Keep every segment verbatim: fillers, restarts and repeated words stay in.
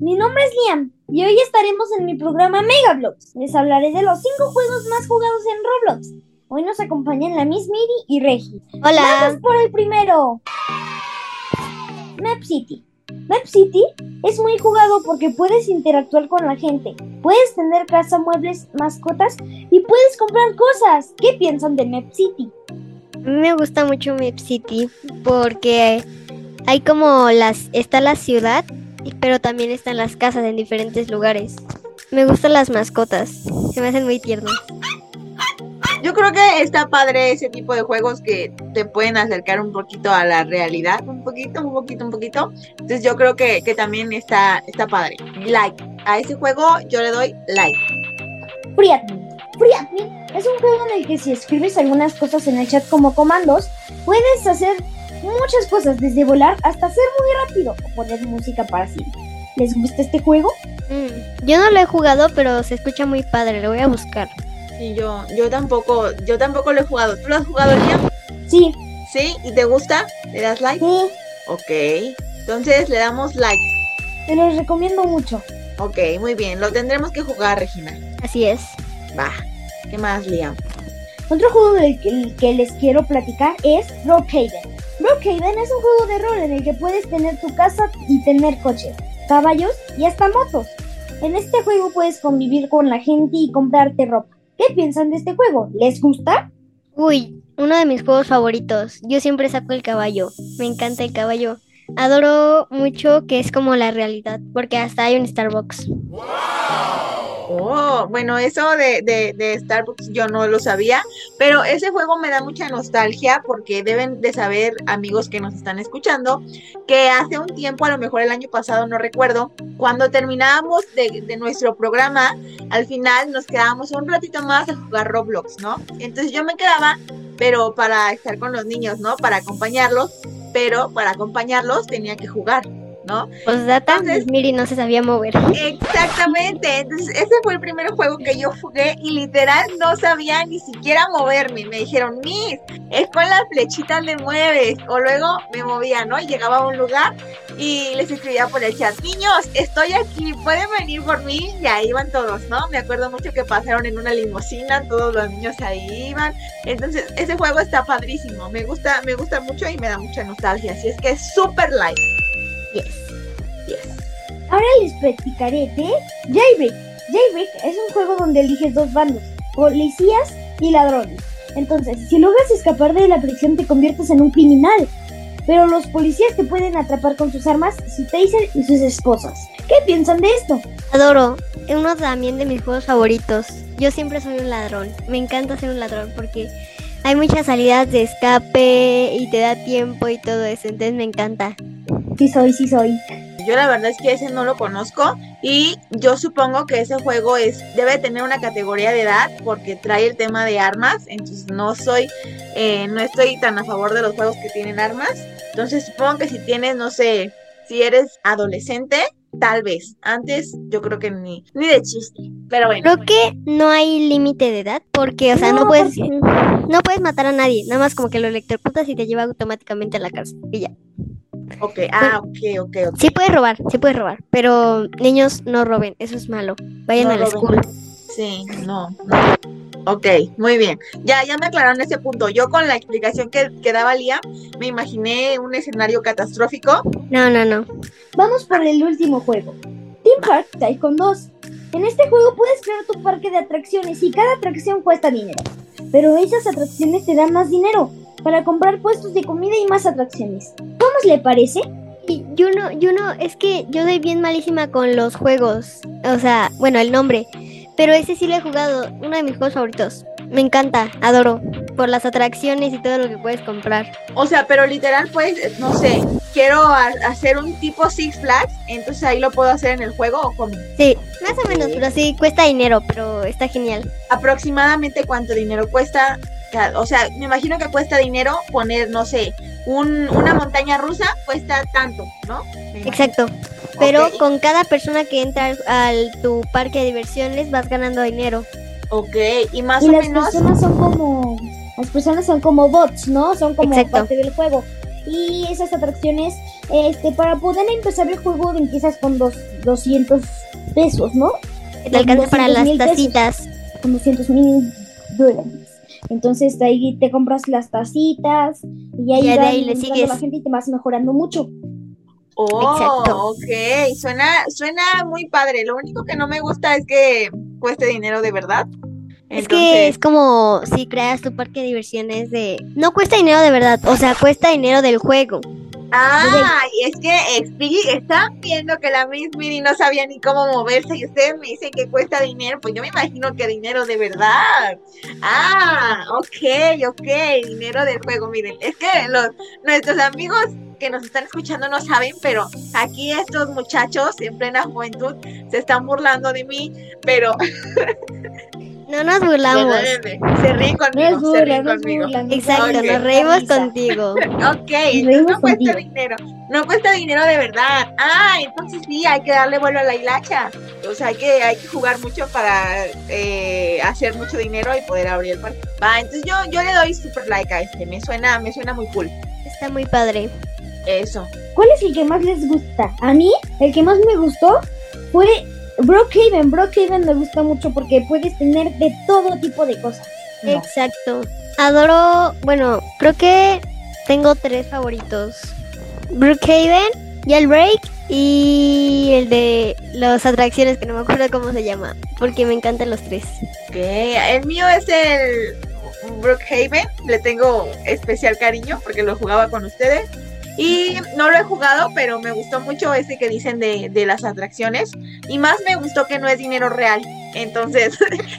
Mi nombre es Liam y hoy estaremos en mi programa Megablox. Les hablaré de los cinco juegos más jugados en Roblox. Hoy nos acompañan la Miss Miri y Regi. ¡Hola! ¡Vamos por el primero! Map City. Map City es muy jugado porque puedes interactuar con la gente, puedes tener casa, muebles, mascotas y puedes comprar cosas. ¿Qué piensan de Map City? A mí me gusta mucho Map City porque hay como las... está la ciudad, pero también están las casas en diferentes lugares. Me gustan las mascotas, se me hacen muy tiernos. Yo creo que está padre ese tipo de juegos que te pueden acercar un poquito a la realidad, un poquito, un poquito, un poquito. Entonces yo creo que, que también está, está padre. Like, a ese juego yo le doy like. Friatme. Friatme es un juego en el que si escribes algunas cosas en el chat como comandos, puedes hacer muchas cosas, desde volar hasta ser muy rápido o poner música para sí. ¿Les gusta este juego? Mm, yo no lo he jugado, pero se escucha muy padre, lo voy a buscar. Y yo, yo tampoco, yo tampoco lo he jugado. ¿Tú lo has jugado, Liam? Sí. ¿Sí? ¿Y te gusta? ¿Le das like? Sí. Ok, entonces le damos like. Te los recomiendo mucho. Ok, muy bien, lo tendremos que jugar, Regina. Así es. Va, ¿qué más, Liam? Otro juego del que, que les quiero platicar es Brookhaven. Brookhaven es un juego de rol en el que puedes tener tu casa y tener coches, caballos y hasta motos. En este juego puedes convivir con la gente y comprarte ropa. ¿Qué piensan de este juego? ¿Les gusta? Uy, uno de mis juegos favoritos. Yo siempre saco el caballo. Me encanta el caballo. Adoro mucho que es como la realidad, porque hasta hay un Starbucks. ¡Wow! Oh, bueno, eso de, de, de Starbucks yo no lo sabía, pero ese juego me da mucha nostalgia porque deben de saber, amigos que nos están escuchando, que hace un tiempo, a lo mejor el año pasado, no recuerdo, cuando terminábamos de, de nuestro programa, al final nos quedábamos un ratito más a jugar Roblox, ¿no? Entonces yo me quedaba, pero para estar con los niños, ¿no? Para acompañarlos, pero para acompañarlos tenía que jugar, ¿no? Pues data, entonces, Miri no se sabía mover. Exactamente, entonces ese fue el primer juego que yo jugué y literal no sabía ni siquiera moverme. Me dijeron, Miss, es con las flechitas le mueves, o luego me movía, ¿no? Y llegaba a un lugar y les escribía por el chat, niños, estoy aquí, pueden venir por mí, y ahí iban todos, ¿no? Me acuerdo mucho que pasaron en una limusina, todos los niños ahí iban. Entonces ese juego está padrísimo, me gusta, me gusta mucho y me da mucha nostalgia, así es que es super light. Yes. Yes. Ahora les platicaré de Jailbreak. Jailbreak es un juego donde eliges dos bandos, policías y ladrones. Entonces, si logras escapar de la prisión te conviertes en un criminal, pero los policías te pueden atrapar con sus armas, su taser y sus esposas. ¿Qué piensan de esto? Adoro, es uno también de mis juegos favoritos. Yo siempre soy un ladrón, me encanta ser un ladrón porque hay muchas salidas de escape y te da tiempo y todo eso, entonces me encanta. Sí soy, sí soy. Yo la verdad es que ese no lo conozco y yo supongo que ese juego es debe tener una categoría de edad porque trae el tema de armas, entonces no soy, eh, no estoy tan a favor de los juegos que tienen armas, entonces supongo que si tienes, no sé, si eres adolescente, tal vez, antes yo creo que ni, ni de chiste, pero bueno. Creo que no hay límite de edad porque, o sea, no, no puedes no puedes matar a nadie, nada más como que lo electrocutas y te lleva automáticamente a la cárcel y ya. Ok, ah, ok, ok, ok. Sí puedes robar, sí puedes robar, pero niños no roben, eso es malo. Vayan no a la escuela. Sí, no, no. Ok, muy bien. Ya, ya me aclararon ese punto. Yo con la explicación que, que daba Liam, me imaginé un escenario catastrófico. No, no, no. Vamos por el último juego. Theme Park Tycoon dos. En este juego puedes crear tu parque de atracciones y cada atracción cuesta dinero. Pero esas atracciones te dan más dinero para comprar puestos de comida y más atracciones. ¿Cómo le parece? Y yo no, yo no, es que yo soy bien malísima con los juegos. O sea, bueno, el nombre. Pero ese sí lo he jugado, uno de mis juegos favoritos. Me encanta, adoro. Por las atracciones y todo lo que puedes comprar. O sea, pero literal, pues, no sé, quiero a- hacer un tipo Six Flags, entonces ahí lo puedo hacer en el juego o cómo. Sí, más o menos, pero sí, cuesta dinero, pero está genial. ¿Aproximadamente cuánto dinero cuesta? O sea, me imagino que cuesta dinero poner, no sé, un, una montaña rusa cuesta tanto, ¿no? Exacto, pero okay, con cada persona que entra al, al tu parque de diversiones vas ganando dinero. Ok, y más y o las menos... Personas son como, las personas son como bots, ¿no? Son como exacto, parte del juego. y esas atracciones. Este, para poder empezar el juego empiezas con dos, doscientos pesos, ¿no? Te alcanza para las tacitas. Con doscientos mil dólares. Entonces de ahí te compras las tacitas y ahí, y de ahí le sigues a la gente y te vas mejorando mucho. Oh, exacto. Ok, suena, suena muy padre. Lo único que no me gusta es que cueste dinero de verdad. Entonces... Es que es como si creas tu parque de diversiones de... No cuesta dinero de verdad, o sea, cuesta dinero del juego. Ah, y es que expli- están viendo que la Miss Miri no sabía ni cómo moverse y ustedes me dicen que cuesta dinero, pues yo me imagino que dinero de verdad. Ah, ok, ok, dinero del juego. Miren, es que los nuestros amigos que nos están escuchando no saben, pero aquí estos muchachos en plena juventud se están burlando de mí, pero... No nos burlamos. Se ríen conmigo, burla, se ríen conmigo. Exacto, okay. Nos reímos contigo. Ok, entonces no cuesta contigo. Dinero. No cuesta dinero de verdad. Ah, entonces sí, hay que darle vuelo a la hilacha. O sea, hay que, hay que jugar mucho para eh, hacer mucho dinero y poder abrir el parque. Va, entonces yo, yo le doy super like a este. Me suena, me suena muy cool. Está muy padre. Eso. ¿Cuál es el que más les gusta? A mí, el que más me gustó fue... Brookhaven, Brookhaven me gusta mucho porque puedes tener de todo tipo de cosas. No. Exacto. Adoro, bueno, creo que tengo tres favoritos. Brookhaven, Jailbreak y el de las atracciones que no me acuerdo cómo se llama, porque me encantan los tres. Ok, el mío es el Brookhaven, le tengo especial cariño porque lo jugaba con ustedes. Y no lo he jugado, pero me gustó mucho ese que dicen de, de las atracciones. Y más me gustó que no es dinero real. Entonces,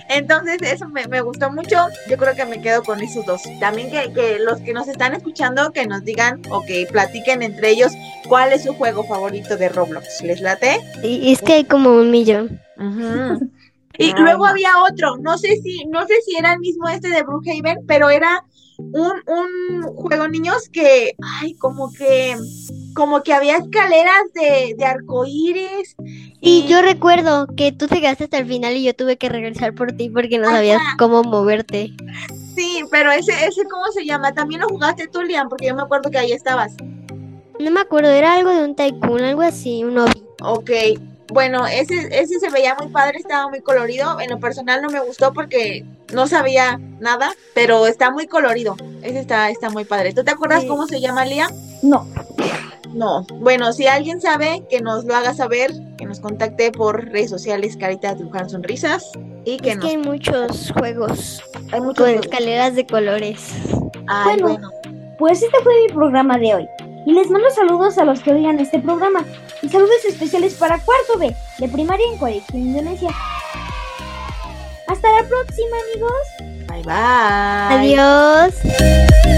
entonces eso me, me gustó mucho. Yo creo que me quedo con esos dos. También que, que los que nos están escuchando, que nos digan o que platiquen entre ellos cuál es su juego favorito de Roblox. ¿Les late? Y es que hay como un millón. Ajá. Y ah, luego había otro. No sé si, no sé si era el mismo este de Brookhaven, pero era... Un, un juego, niños, que ay, como que como que había escaleras de, de arcoíris. Y yo recuerdo que tú llegaste hasta el final y yo tuve que regresar por ti porque no ajá. sabías cómo moverte. Sí, pero ese, ese ¿cómo se llama? También lo jugaste tú, Liam, porque yo me acuerdo que ahí estabas. No me acuerdo, era algo de un tycoon, algo así, un hobby. Ok. Bueno, ese ese se veía muy padre, estaba muy colorido. En lo personal no me gustó porque no sabía nada, pero está muy colorido. Ese está está muy padre. ¿Tú te acuerdas sí. cómo se llama, Lía? No. No. Bueno, si alguien sabe, que nos lo haga saber, que nos contacte por redes sociales, Carita Dibujar Sonrisas. Y que es nos... que hay muchos juegos hay muchos con juegos. Escaleras de colores. Ay, bueno, bueno, pues este fue mi programa de hoy. Y les mando saludos a los que oigan este programa. Y saludos especiales para cuarto B, de primaria en Colegio Indonesia. Hasta la próxima, amigos. Bye, bye. Adiós.